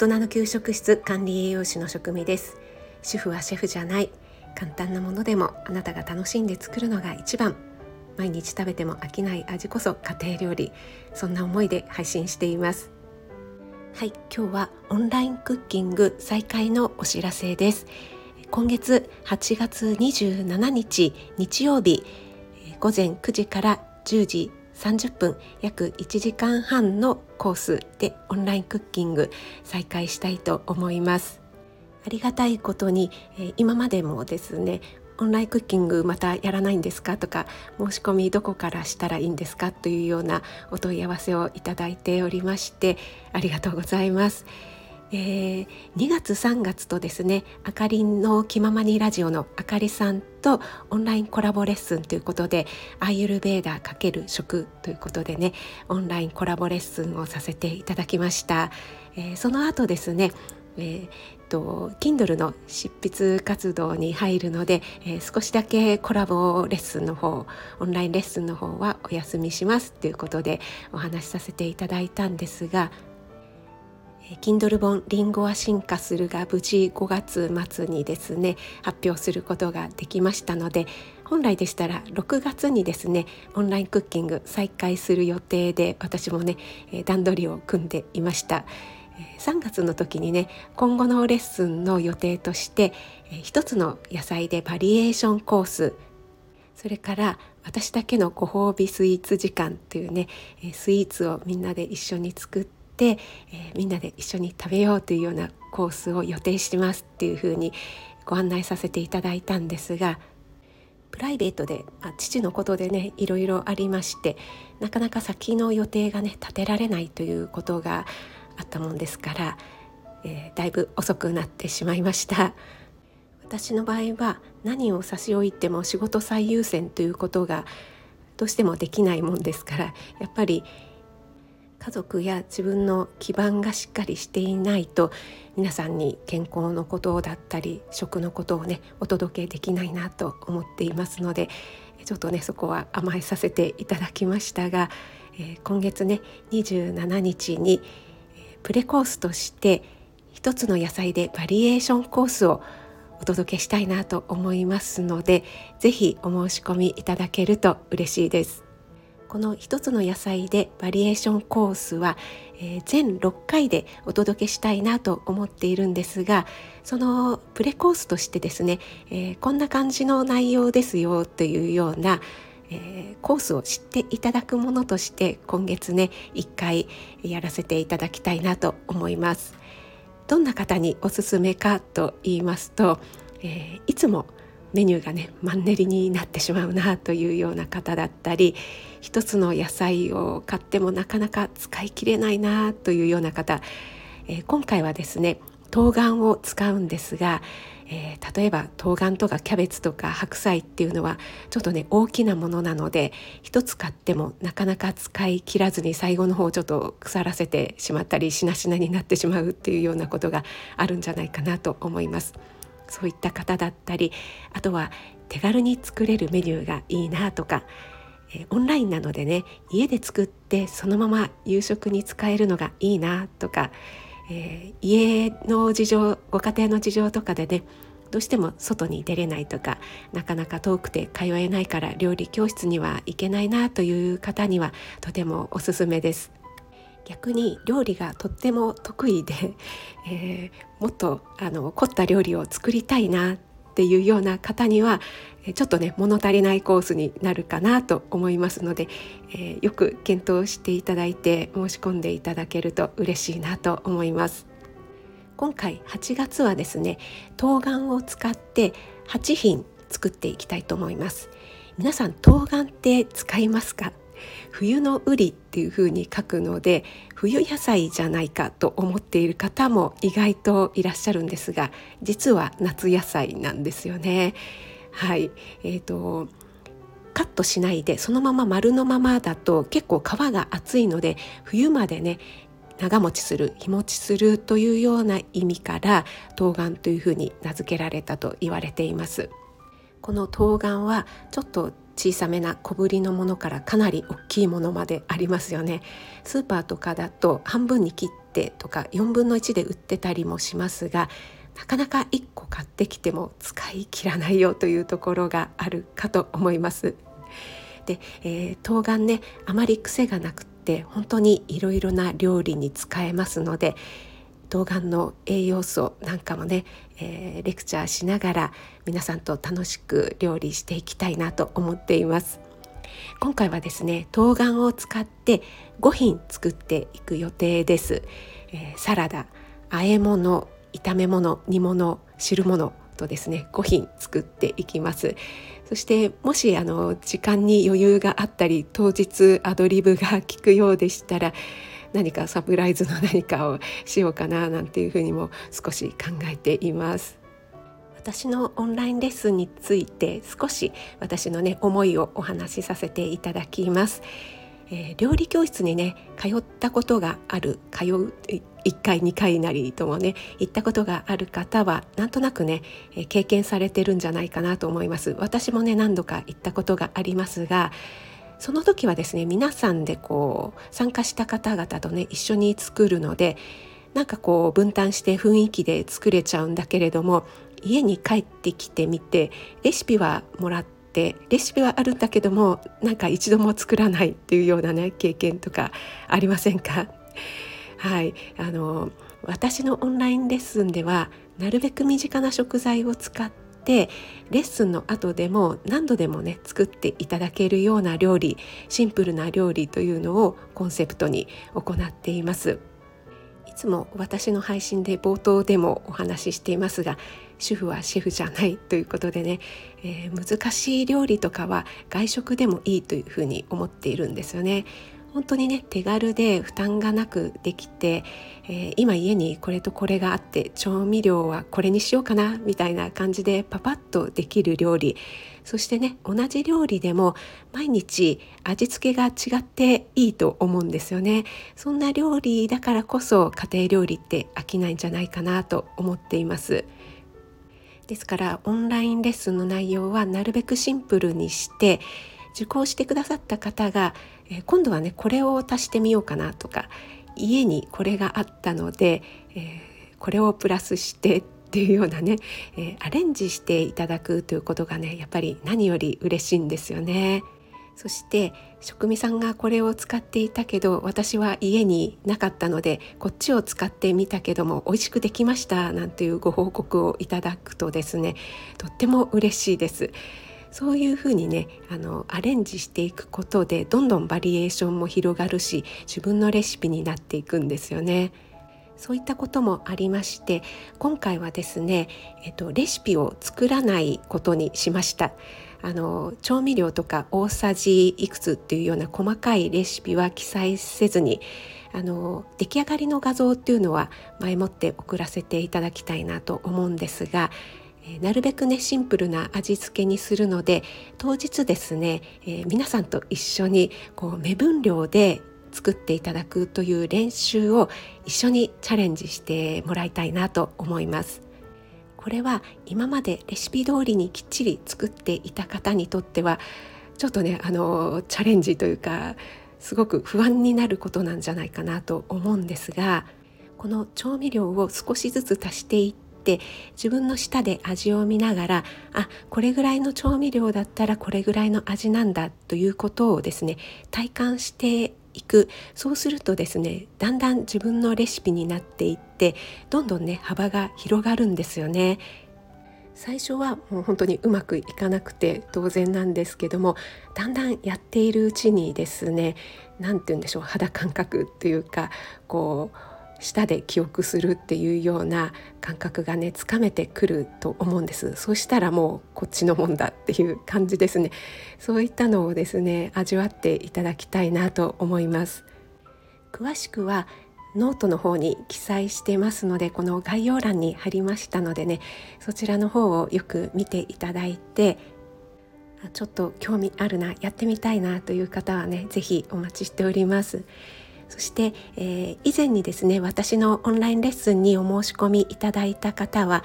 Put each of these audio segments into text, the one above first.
大人の給食室管理栄養士の食味です。主婦はシェフじゃない。簡単なものでもあなたが楽しんで作るのが一番。毎日食べても飽きない味こそ家庭料理。そんな思いで配信しています。はい、今日はオンラインクッキング再開のお知らせです。今月8月27日日曜日午前9時から10時30分約1時間半のコースでオンラインクッキング再開したいと思います。ありがたいことに今までもですね、オンラインクッキングまたやらないんですかとか、申し込みどこからしたらいいんですかというようなお問い合わせをいただいておりまして、ありがとうございます。2月3月とですね、あかりんの気ままにラジオのあかりさんとオンラインコラボレッスンということで、アイユルベーダー×食ということでね、オンラインコラボレッスンをさせていただきました。その後ですね、Kindle の執筆活動に入るので、少しだけコラボレッスンの方、オンラインレッスンの方はお休みしますということでお話しさせていただいたんですが、Kindle 本リンゴは進化するが無事5月末にですね発表することができましたので、本来でしたら6月にですねオンラインクッキング再開する予定で、私もね段取りを組んでいました。3月の時にね、今後のレッスンの予定として一つの野菜でバリエーションコース、それから私だけのご褒美スイーツ時間というね、スイーツをみんなで一緒に作ってみんなで一緒に食べようというようなコースを予定しますっていうふうにご案内させていただいたんですが、プライベートで、父のことでねいろいろありまして、なかなか先の予定がね立てられないということがあったもんですから、だいぶ遅くなってしまいました。私の場合は何を差し置いても仕事最優先ということがどうしてもできないもんですから、やっぱり家族や自分の基盤がしっかりしていないと、皆さんに健康のことだったり食のことをねお届けできないなと思っていますので、ちょっとねそこは甘えさせていただきましたが、今月ね27日にプレコースとして一つの野菜でバリエーションコースをお届けしたいなと思いますので、ぜひお申し込みいただけると嬉しいです。この一つの野菜でバリエーションコースは、全6回でお届けしたいなと思っているんですが、そのプレコースとしてですね、こんな感じの内容ですよというような、コースを知っていただくものとして今月ね1回やらせていただきたいなと思います。どんな方におすすめかと言いますと、いつもメニューがねマンネリになってしまうなというような方だったり、一つの野菜を買ってもなかなか使い切れないなというような方、今回はですね冬瓜を使うんですが、例えば冬瓜とかキャベツとか白菜っていうのはちょっとね大きなものなので、一つ買ってもなかなか使い切らずに最後の方ちょっと腐らせてしまったりしなしなになってしまうっていうようなことがあるんじゃないかなと思います。そういった方だったり、あとは手軽に作れるメニューがいいなとか、オンラインなのでね家で作ってそのまま夕食に使えるのがいいなとか、家の事情、ご家庭の事情とかでねどうしても外に出れないとか、なかなか遠くて通えないから料理教室には行けないなという方にはとてもおすすめです。逆に料理がとっても得意で、もっと凝った料理を作りたいなっていうような方にはちょっとね物足りないコースになるかなと思いますので、よく検討していただいて申し込んでいただけると嬉しいなと思います。今回8月はですね冬瓜を使って8品作っていきたいと思います。皆さん冬瓜って使いますか？冬のウリっていう風に書くので冬野菜じゃないかと思っている方も意外といらっしゃるんですが、実は夏野菜なんですよね。はい、カットしないでそのまま丸のままだと結構皮が厚いので、冬までね長持ちする、日持ちするというような意味から冬瓜という風に名付けられたと言われています。この冬瓜はちょっと小さめな小ぶりのものからかなり大きいものまでありますよね。スーパーとかだと半分に切っててとか4分の1で売ってたりもしますが、なかなか1個買ってきても使い切らないよというところがあるかと思います。で、冬瓜ね、あまり癖がなくって本当にいろいろな料理に使えますので、冬瓜の栄養素なんかもね、レクチャーしながら皆さんと楽しく料理していきたいなと思っています。今回はですね、冬瓜を使って5品作っていく予定です。サラダ、和え物、炒め物、煮物、汁物とですね、5品作っていきます。そしてもし時間に余裕があったり、当日アドリブが効くようでしたら、何かサプライズの何かをしようかななんていうふうにも少し考えています。私のオンラインレッスンについて少し私のね、思いをお話しさせていただきます。料理教室にね、通ったことがある、1回2回なりともね、行ったことがある方はなんとなくね、経験されてるんじゃないかなと思います。私もね、何度か行ったことがありますが、その時はですね、皆さんでこう参加した方々とね、一緒に作るので、なんかこう分担して雰囲気で作れちゃうんだけれども、家に帰ってきてみて、レシピはもらって、レシピはあるんだけども、なんか一度も作らないっていうようなね、経験とかありませんか？はい、私のオンラインレッスンではなるべく身近な食材を使って、レッスンの後でも何度でもね、作っていただけるような料理、シンプルな料理というのをコンセプトに行っています。いつも私の配信で冒頭でもお話ししていますが、主婦はシェフじゃないということでね、難しい料理とかは外食でもいいというふうに思っているんですよね。本当にね、手軽で負担がなくできて、今家にこれとこれがあって、調味料はこれにしようかなみたいな感じでパパッとできる料理、そしてね、同じ料理でも毎日味付けが違っていいと思うんですよね。そんな料理だからこそ家庭料理って飽きないんじゃないかなと思っています。ですから、オンラインレッスンの内容はなるべくシンプルにして、受講してくださった方が、今度はね、これを足してみようかなとか、家にこれがあったので、これをプラスしてっていうようなね、アレンジしていただくということがね、やっぱり何より嬉しいんですよね。そして食味さんがこれを使っていたけど、私は家になかったのでこっちを使ってみたけども美味しくできましたなんていうご報告をいただくとですね、とっても嬉しいです。そういうふうにね、アレンジしていくことでどんどんバリエーションも広がるし、自分のレシピになっていくんですよね。そういったこともありまして、今回はですね、レシピを作らないことにしました。調味料とか大さじいくつっていうような細かいレシピは記載せずに、出来上がりの画像っていうのは前もって送らせていただきたいなと思うんですが、なるべくね、シンプルな味付けにするので、当日ですね、皆さんと一緒にこう目分量で作っていただくという練習を一緒にチャレンジしてもらいたいなと思います。これは今までレシピ通りにきっちり作っていた方にとってはちょっとね、チャレンジというかすごく不安になることなんじゃないかなと思うんですが、この調味料を少しずつ足していって、自分の舌で味を見ながら、あ、これぐらいの調味料だったらこれぐらいの味なんだということをですね、体感していく。そうするとですね、だんだん自分のレシピになっていって、どんどんね、幅が広がるんですよね。最初はもう本当にうまくいかなくて当然なんですけども、だんだんやっているうちにですね、なんて言うんでしょう、肌感覚というか、こう舌で記憶するっていうような感覚がね、つかめてくると思うんです。そうしたらもうこっちのもんだっていう感じですね。そういったのをですね、味わっていただきたいなと思います。詳しくはノートの方に記載してますので、この概要欄に貼りましたのでね、そちらの方をよく見ていただいて、ちょっと興味あるな、やってみたいなという方はね、ぜひお待ちしております。そして、以前にですね、私のオンラインレッスンにお申し込みいただいた方は、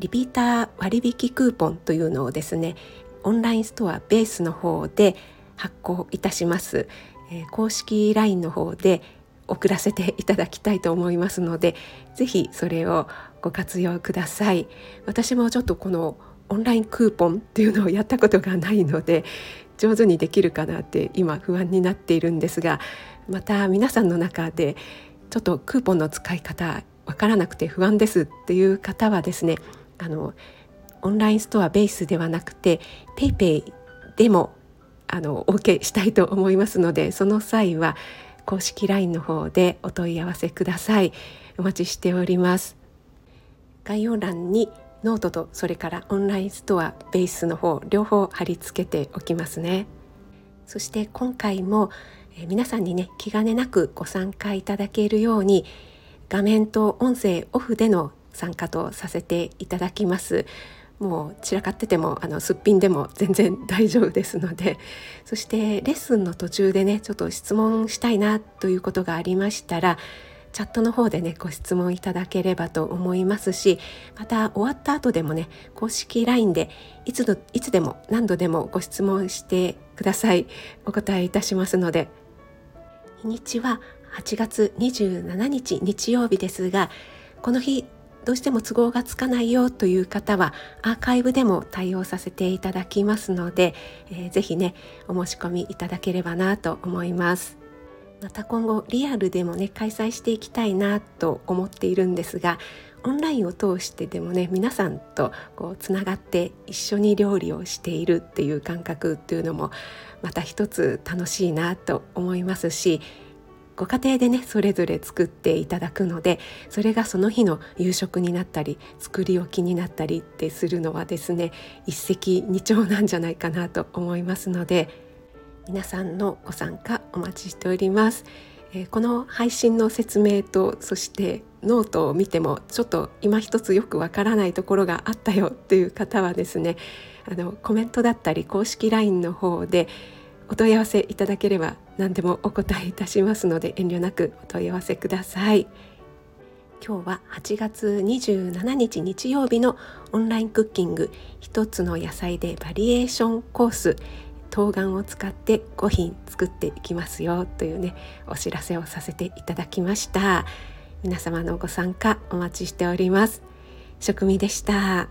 リピーター割引クーポンというのをですね、オンラインストアベースの方で発行いたします。公式 LINE の方で送らせていただきたいと思いますので、ぜひそれをご活用ください。私もちょっとこのオンラインクーポンっていうのをやったことがないので、上手にできるかなって今不安になっているんですが、また皆さんの中でちょっとクーポンの使い方わからなくて不安ですっていう方はですね、オンラインストアベースではなくて PayPay でもOK したいと思いますので、その際は公式 LINE の方でお問い合わせください。お待ちしております。概要欄にノートとそれからオンラインストアベースの方両方貼り付けておきますね。そして今回も皆さんにね、気兼ねなくご参加いただけるように画面と音声オフでの参加とさせていただきます。もう散らかっててもすっぴんでも全然大丈夫ですので、そしてレッスンの途中でね、ちょっと質問したいなということがありましたら、チャットの方でねご質問いただければと思いますし、また終わった後でもね、公式 LINE でいつでも何度でもご質問してください。お答えいたしますので。日にちは8月27日日曜日ですが、この日どうしても都合がつかないよという方はアーカイブでも対応させていただきますので、ぜひねお申し込みいただければなと思います。また今後リアルでもね開催していきたいなと思っているんですが、オンラインを通してでもね、皆さんとこうつながって一緒に料理をしているっていう感覚っていうのもまた一つ楽しいなと思いますし、ご家庭でねそれぞれ作っていただくので、それがその日の夕食になったり作り置きになったりってするのはですね、一石二鳥なんじゃないかなと思いますので、皆さんのご参加お待ちしております。この配信の説明と、そしてノートを見てもちょっと今一つよくわからないところがあったよっていう方はですね、コメントだったり公式 LINE の方でお問い合わせいただければ何でもお答えいたしますので、遠慮なくお問い合わせください。今日は8月27日日曜日のオンラインクッキング一つの野菜でバリエーションコース、冬瓜を使って5品作っていきますよというねお知らせをさせていただきました。皆様のご参加お待ちしております。食味でした。